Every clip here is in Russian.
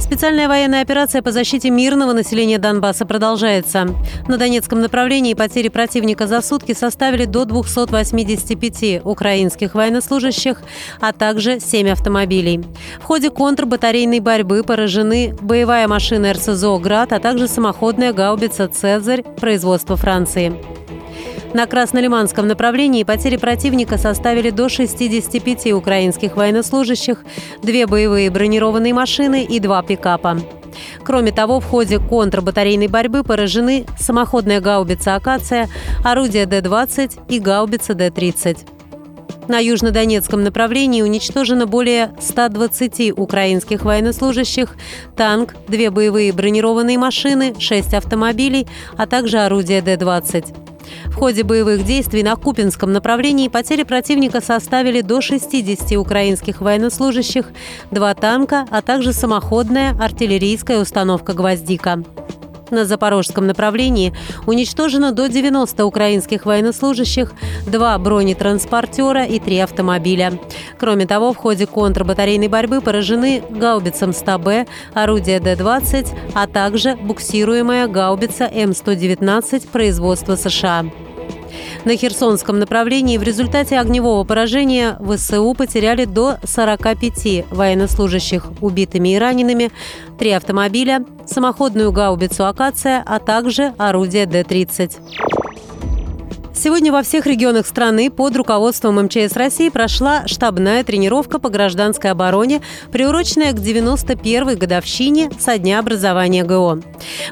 Специальная военная операция по защите мирного населения Донбасса продолжается. На Донецком направлении потери противника за сутки составили до 285 украинских военнослужащих, а также 7 автомобилей. В ходе контрбатарейной борьбы поражены боевая машина РСЗО «Град», а также самоходная гаубица «Цезарь» производства Франции. На Краснолиманском направлении потери противника составили до 65 украинских военнослужащих, 2 боевые бронированные машины и 2 пикапа. Кроме того, в ходе контрбатарейной борьбы поражены самоходная гаубица «Акация», орудие Д-20 и гаубица Д-30. На южнодонецком направлении уничтожено более 120 украинских военнослужащих, танк, 2 боевые бронированные машины, 6 автомобилей, а также орудие Д-20. В ходе боевых действий на Купинском направлении потери противника составили до 60 украинских военнослужащих, 2 танка, а также самоходная артиллерийская установка «Гвоздика». На Запорожском направлении уничтожено до 90 украинских военнослужащих, 2 бронетранспортера и 3 автомобиля. Кроме того, в ходе контрбатарейной борьбы поражены гаубицам 100Б, орудие Д-20, а также буксируемая гаубица М-119 производства США. На Херсонском направлении в результате огневого поражения ВСУ потеряли до 45 военнослужащих убитыми и ранеными, 3 автомобиля, самоходную гаубицу «Акация», а также орудие Д-30. Сегодня во всех регионах страны под руководством МЧС России прошла штабная тренировка по гражданской обороне, приуроченная к 91-й годовщине со дня образования ГО.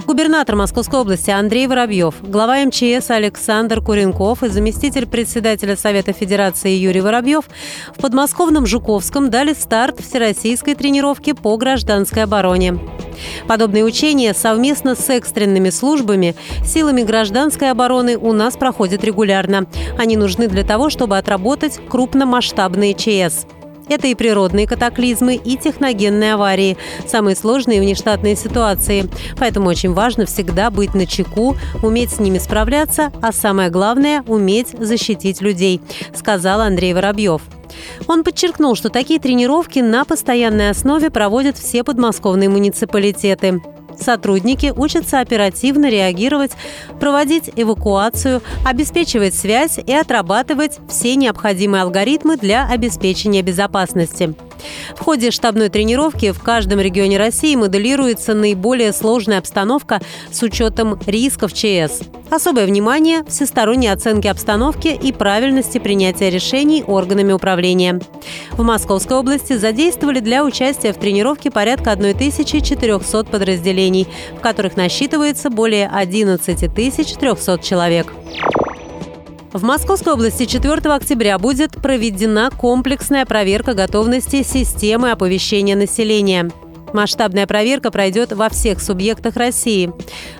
Губернатор Московской области Андрей Воробьев, глава МЧС Александр Куренков и заместитель председателя Совета Федерации Юрий Воробьев в подмосковном Жуковском дали старт всероссийской тренировке по гражданской обороне. Подобные учения совместно с экстренными службами, силами гражданской обороны у нас проходят регулярно. Они нужны для того, чтобы отработать крупномасштабные ЧС. Это и природные катаклизмы, и техногенные аварии, самые сложные внештатные ситуации. Поэтому очень важно всегда быть начеку, уметь с ними справляться, а самое главное – уметь защитить людей, сказал Андрей Воробьев. Он подчеркнул, что такие тренировки на постоянной основе проводят все подмосковные муниципалитеты. Сотрудники учатся оперативно реагировать, проводить эвакуацию, обеспечивать связь и отрабатывать все необходимые алгоритмы для обеспечения безопасности. В ходе штабной тренировки в каждом регионе России моделируется наиболее сложная обстановка с учетом рисков ЧС. Особое внимание – всесторонней оценке обстановки и правильности принятия решений органами управления. В Московской области задействовали для участия в тренировке порядка 1400 подразделений, в которых насчитывается более 11300 человек. В Московской области 4 октября будет проведена комплексная проверка готовности системы оповещения населения. Масштабная проверка пройдет во всех субъектах России.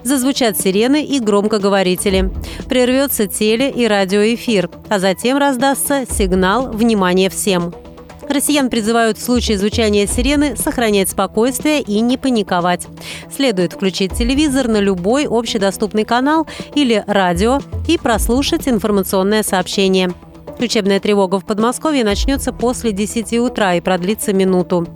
Зазвучат сирены и громкоговорители. Прервется теле- и радиоэфир, а затем раздастся сигнал «Внимание всем». Россиян призывают в случае звучания сирены сохранять спокойствие и не паниковать. Следует включить телевизор на любой общедоступный канал или радио и прослушать информационное сообщение. Учебная тревога в Подмосковье начнется после 10 утра и продлится минуту.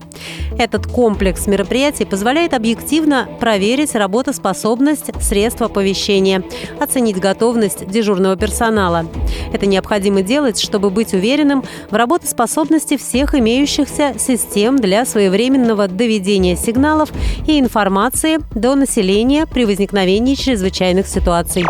Этот комплекс мероприятий позволяет объективно проверить работоспособность средств оповещения, оценить готовность дежурного персонала. Это необходимо делать, чтобы быть уверенным в работоспособности всех имеющихся систем для своевременного доведения сигналов и информации до населения при возникновении чрезвычайных ситуаций.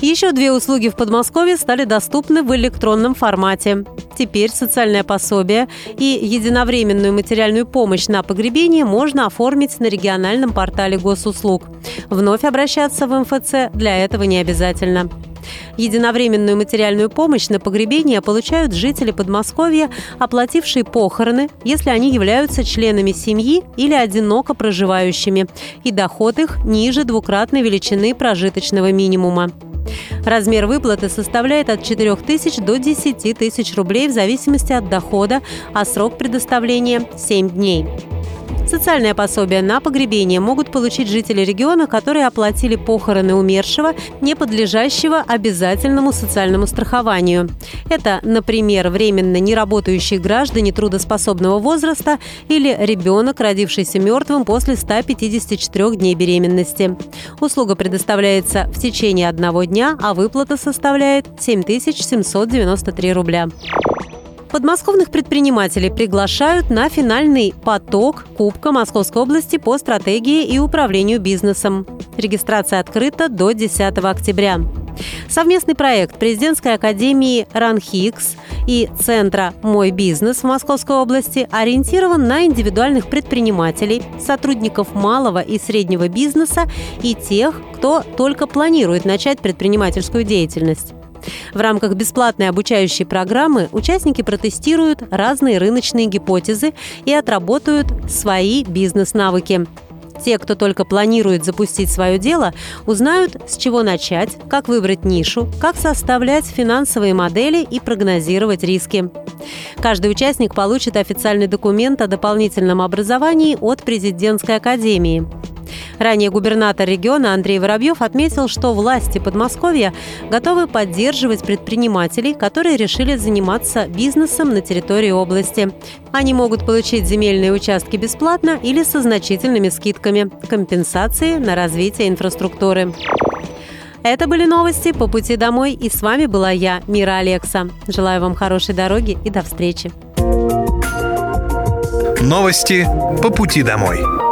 Еще 2 услуги в Подмосковье стали доступны в электронном формате. Теперь социальное пособие и единовременную материальную помощь на погребение можно оформить на региональном портале госуслуг. Вновь обращаться в МФЦ для этого не обязательно. Единовременную материальную помощь на погребение получают жители Подмосковья, оплатившие похороны, если они являются членами семьи или одиноко проживающими, и доход их ниже двукратной величины прожиточного минимума. Размер выплаты составляет от 4 тысяч до 10 тысяч рублей в зависимости от дохода, а срок предоставления – 7 дней. Социальное пособие на погребение могут получить жители региона, которые оплатили похороны умершего, не подлежащего обязательному социальному страхованию. Это, например, временно неработающие граждане трудоспособного возраста или ребенок, родившийся мертвым после 154 дней беременности. Услуга предоставляется в течение одного дня, а выплата составляет 7793 рубля. Подмосковных предпринимателей приглашают на финальный поток Кубка Московской области по стратегии и управлению бизнесом. Регистрация открыта до 10 октября. Совместный проект президентской академии РАНХиГС и центра «Мой бизнес» в Московской области ориентирован на индивидуальных предпринимателей, сотрудников малого и среднего бизнеса и тех, кто только планирует начать предпринимательскую деятельность. В рамках бесплатной обучающей программы участники протестируют разные рыночные гипотезы и отработают свои бизнес-навыки. Те, кто только планирует запустить свое дело, узнают, с чего начать, как выбрать нишу, как составлять финансовые модели и прогнозировать риски. Каждый участник получит официальный документ о дополнительном образовании от президентской академии. Ранее губернатор региона Андрей Воробьев отметил, что власти Подмосковья готовы поддерживать предпринимателей, которые решили заниматься бизнесом на территории области. Они могут получить земельные участки бесплатно или со значительными скидками, компенсации на развитие инфраструктуры. Это были новости по пути домой, и с вами была я, Мира Алекса. Желаю вам хорошей дороги и до встречи. Новости по пути домой.